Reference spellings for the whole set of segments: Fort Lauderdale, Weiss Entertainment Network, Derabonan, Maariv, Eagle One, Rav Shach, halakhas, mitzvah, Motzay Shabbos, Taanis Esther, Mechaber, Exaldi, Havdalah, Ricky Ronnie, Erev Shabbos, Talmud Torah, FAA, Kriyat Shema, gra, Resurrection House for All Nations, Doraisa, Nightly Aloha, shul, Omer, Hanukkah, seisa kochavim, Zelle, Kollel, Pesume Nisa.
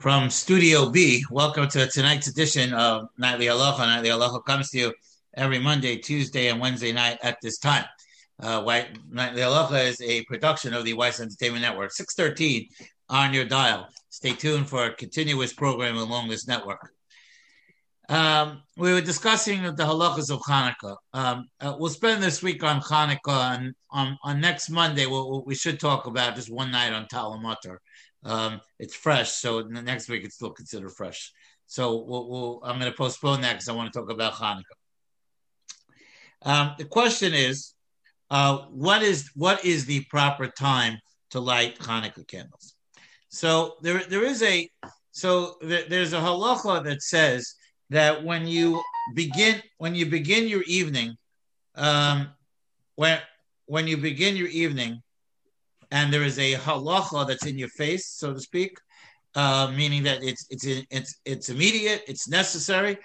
From Studio B, welcome to tonight's edition of Nightly Aloha. Nightly Aloha comes to you every Monday, Tuesday, and Wednesday night at this time. Nightly Aloha is a production of the Weiss Entertainment Network, 613 on your dial. Stay tuned for a continuous program along this network. We were discussing the halakhas of Hanukkah. We'll spend this week on Hanukkah, and on next Monday, we should talk about just one night on Talmud Torah. It's fresh, so next week it's still considered fresh. So I'm going to postpone that because I want to talk about Hanukkah. The question is, what is the proper time to light Hanukkah candles? So there's a halacha that says that when you begin your evening, when you begin your evening. And there is a halacha that's in your face, so to speak, meaning that it's immediate, it's necessary.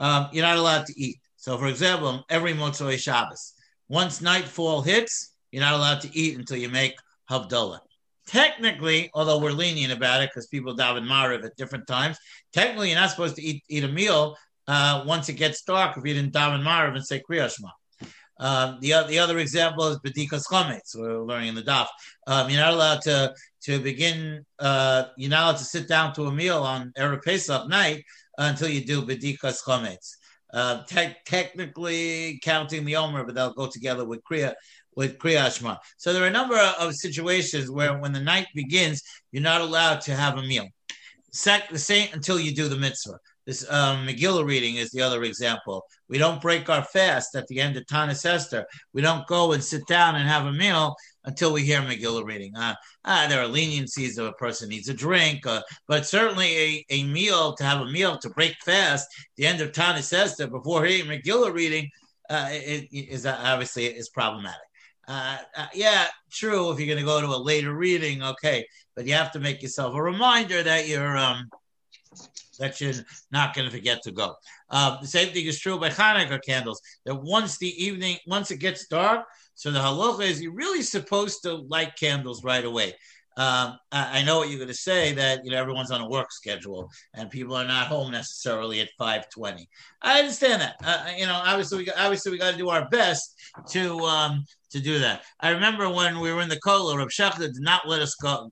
You're not allowed to eat. So, for example, every Motzay Shabbos, once nightfall hits, you're not allowed to eat until you make Havdalah. Technically, although we're lenient about it because people daven Maariv at different times, technically you're not supposed to eat a meal once it gets dark if you didn't daven Maariv and say Kriyat Shema. The other example is B'dikas Chomets. We're learning in the daf. You're not allowed to begin. You're not allowed to sit down to a meal on Ere Pesach night until you do B'dikas Chomets. Technically counting the Omer, but they'll go together with Kriyat Shema. So there are a number of situations where when the night begins, you're not allowed to have a meal. The same until you do the mitzvah. This Megillah reading is the other example. We don't break our fast at the end of Taanis Esther. We don't go and sit down and have a meal until we hear Megillah reading. There are leniencies if a person needs a drink, but certainly a meal to break fast at the end of Taanis Esther before hearing Megillah reading is obviously problematic. True, if you're going to go to a later reading, okay, but you have to make yourself a reminder that you're not going to forget to go. The same thing is true by Hanukkah candles, that once it gets dark, so the halacha is you're really supposed to light candles right away. I know what you're going to say, that everyone's on a work schedule and people are not home necessarily at 5:20. I understand that. Obviously we got to do our best to do that. I remember when we were in the Kollel, Rav Shach did not let us out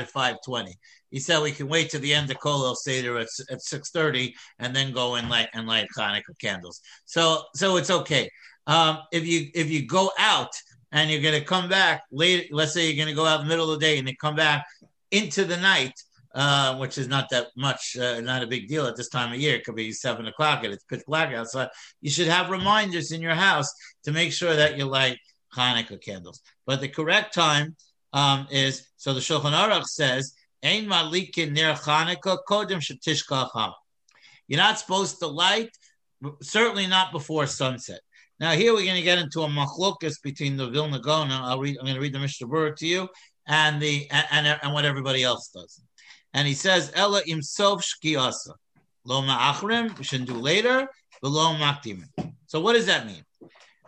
at 5:20. He said we can wait to the end of Kollel Seder at 6:30 and then go and light Hanukkah candles. So it's okay. If you go out and you're going to come back late, let's say you're going to go out in the middle of the day and then come back into the night, which is not that much, not a big deal at this time of year. It could be 7:00 and it's pitch black outside. You should have reminders in your house to make sure that you light Hanukkah candles. But the correct time is, so the Shulchan Aruch says, Ein malikin ner Hanukkah kodem shetishkach ham. You're not supposed to light, certainly not before sunset. Now here we're going to get into a machlokus between the Vilna Gaon. I'm going to read the Mishnah Berurah to you and what everybody else does. And he says, Ella imsof Shkia asa. Lo ma'achrim, we shouldn't do later, but lo ma'aktimim. So what does that mean?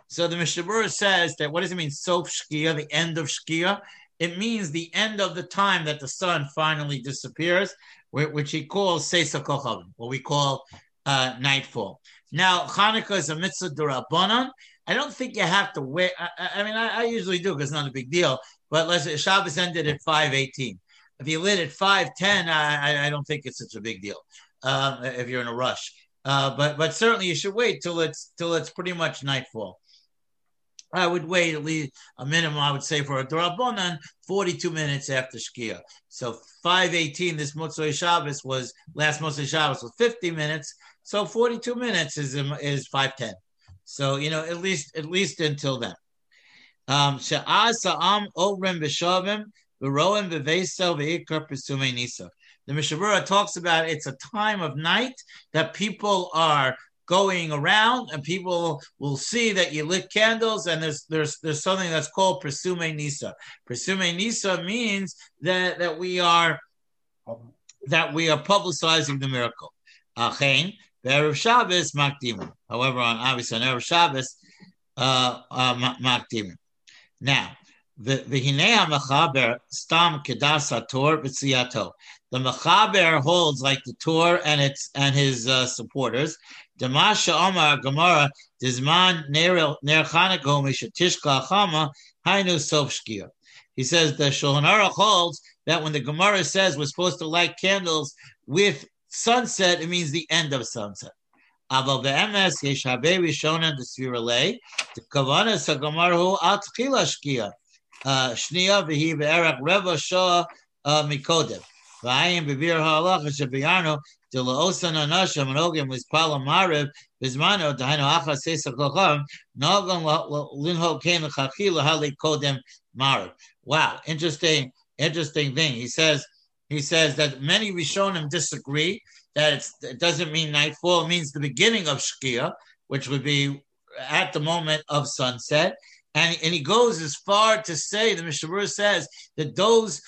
So the Mishnah Berurah says that, what does it mean, sof Shkia, the end of Shkia? It means the end of the time that the sun finally disappears, which he calls seisa kochavim, what we call nightfall. Now, Hanukkah is a mitzvah Derabonan. I don't think you have to wait. I usually do because it's not a big deal. But let's say Shabbos ended at 5:18. If you lit at 5:10, I don't think it's such a big deal if you're in a rush. But certainly you should wait till it's pretty much nightfall. I would wait at least a minimum, I would say, for a Derabonan, 42 minutes after Shkia. So 5:18, this Motzay Shabbos was, last Motzay Shabbos was 50 minutes. So 42 minutes is 5:10. So, at least until then. The Mishnah Berurah talks about it's a time of night that people are going around, and people will see that you lit candles, and there's something that's called Pesume Nisa. Pesume Nisa means that we are publicizing the miracle. Achen, Erev Shabbos, makdimin. However, obviously on Erev Shabbos, makdimin. Now, The Mechaber holds like the Tor and his supporters. Damasha Omer Gemara Dizman Ner Chanukah Mishatishkach Hama Hainu Sof Shkia. He says the Shulchan Aruch holds that when the Gemara says we're supposed to light candles with sunset, it means the end of sunset. Aval ve'emes yesh habei Rishonim desviralei the kavanas haGemaru al tchila Shkia. Shnia v'hi v'erach reva shah mikodem v'ayim v'vir halakhas v'yarno de laosan anashim anogim was pala Maariv v'zmano d'hainu achas seisa kochavim nogam linho kein l'chachila hali kodem Maariv. Wow, interesting thing. He says that many Rishonim disagree that it doesn't mean nightfall. It means the beginning of Shkia, which would be at the moment of sunset. And he goes as far to say, the Mishnah Berurah says that those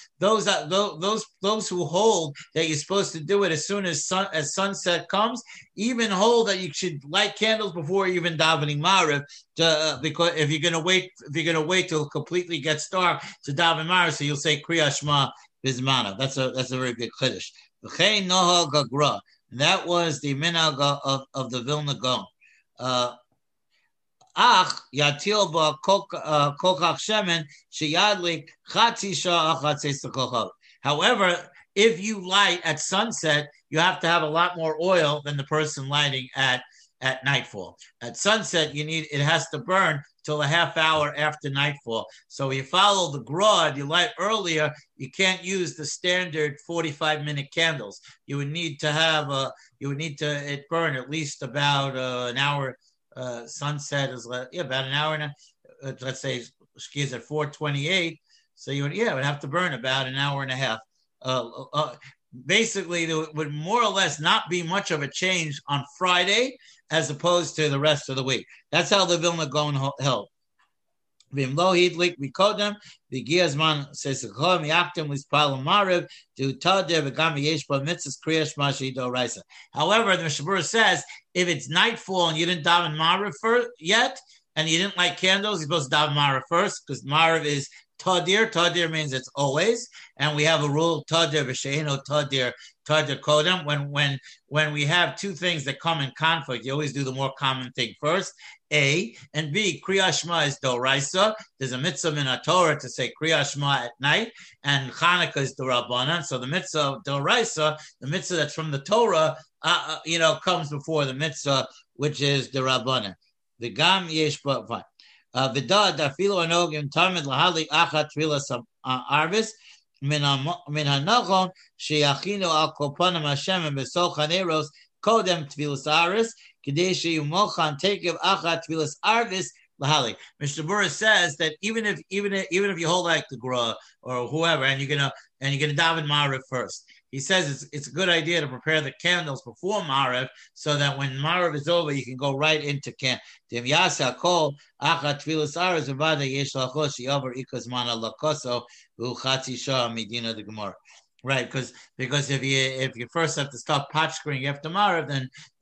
who hold that you're supposed to do it as soon as sunset comes, even hold that you should light candles before even davening Maariv, because if you're going to wait till it completely gets dark to daven Maariv, so you'll say Kriyat Shema Bismana. That's a very good Kiddush. And that was the minhag of the Vilna Gaon. However, if you light at sunset, you have to have a lot more oil than the person lighting at nightfall. At sunset, it has to burn till a half hour after nightfall. So you follow the grod, you light earlier, you can't use the standard 45-minute candles. You would need to burn at least about an hour. Sunset is about an hour and a, let's say Shkia is at 4:28, so you would have to burn about an hour and a half. Basically, there would more or less not be much of a change on Friday as opposed to the rest of the week. That's how the Vilna Gaon held. However, the Mishnah Berurah says if it's nightfall and you didn't daven Maariv yet, and you didn't light candles, you're supposed to daven Maariv first, because Maariv is tadir. Tadir means it's always, and we have a rule tadir v'sheino tadir tadir kodem. When we have two things that come in conflict, you always do the more common thing first. A and B. Kriyat Shema is doraisa. There's a mitzvah in our Torah to say Kriyat Shema at night, and Hanukkah is Derabonan. So the mitzvah doraisa, the mitzvah that's from the Torah, comes before the mitzvah which is Derabonan. The gam yesh b'vay. Vida dafilo anogim tamid lahali achat tefila sam arvis min hanachon sheyachino al kopanim Hashem and besol chaneros kodem tefilas arvis k'dei sheyumochan tekev achat tefilas arvis lahali. Mishnah Berurah says that even if you hold like the Gra or whoever and you're gonna daven Maariv first. He says it's a good idea to prepare the candles before Maariv so that when Maariv is over, you can go right into camp. Right, because if you first have to stop potshkering after Maariv,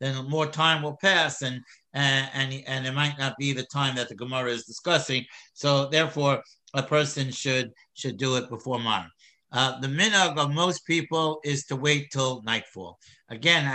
then more time will pass and it might not be the time that the Gemara is discussing. So therefore, a person should do it before Maariv. The minhag of most people is to wait till nightfall. Again,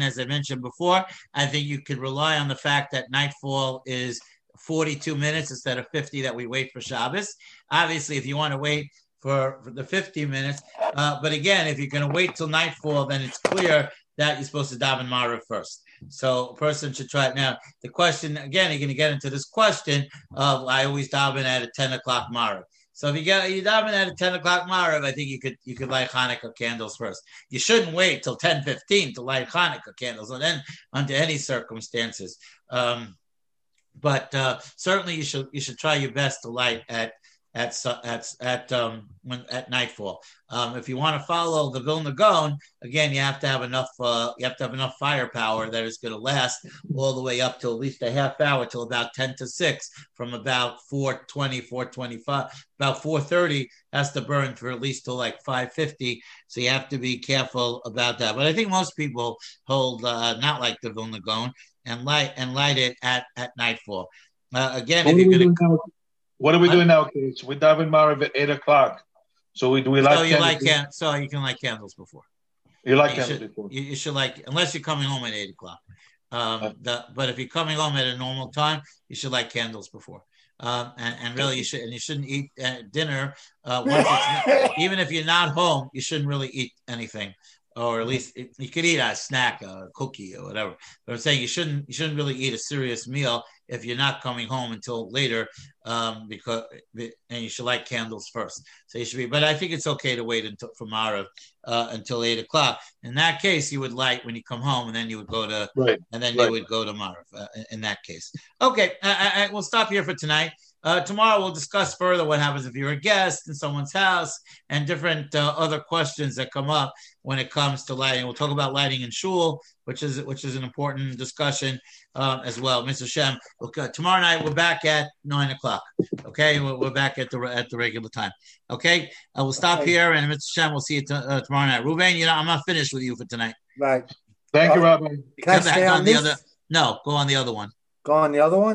as I mentioned before, I think you could rely on the fact that nightfall is 42 minutes instead of 50 that we wait for Shabbos. Obviously, if you want to wait for the 50 minutes, but again, if you're going to wait till nightfall, then it's clear that you're supposed to daven Maariv first. So a person should try it. Now, the question, again, you're going to get into this question of I always daven at a 10 o'clock Maariv. So if you daven at a 10 o'clock Maariv, I think you could light Hanukkah candles first. You shouldn't wait till 10:15 to light Hanukkah candles, and then under any circumstances. But certainly you should try your best to light at nightfall. If you want to follow the Vilna Gaon, again, you have to have enough firepower that is going to last all the way up to at least a half hour till about 10 to 6. From about 4:20, 4:25, about 4:30 has to burn for at least till like 5:50. So you have to be careful about that. But I think most people hold not like the Vilna Gaon and light it at nightfall. Again, if you're going to What are we doing now, kids? We daven Maariv at 8 o'clock. So we light candles. So you can light candles before. You should light, unless you're coming home at 8 o'clock. But if you're coming home at a normal time, you should light candles before. You shouldn't eat dinner. Even if you're not home, you shouldn't really eat anything, or at least you could eat a snack, a cookie, or whatever. But I'm saying you shouldn't really eat a serious meal if you're not coming home until later, because you should light candles first. So you should be. But I think it's okay to wait for Maariv until 8 o'clock. In that case, you would light when you come home, and then you would go to you would go to Maariv. In that case, okay, we'll stop here for tonight. Tomorrow we'll discuss further what happens if you're a guest in someone's house and different other questions that come up when it comes to lighting. We'll talk about lighting in shul, which is an important discussion as well. Mr. Shem, tomorrow night we're back at 9 o'clock. Okay, we're back at the regular time. Okay, we'll stop here, and Mr. Shem, we'll see you tomorrow night. Ruben, I'm not finished with you for tonight. Right. Thank you, Robin. Can I stay on this? No, go on the other one.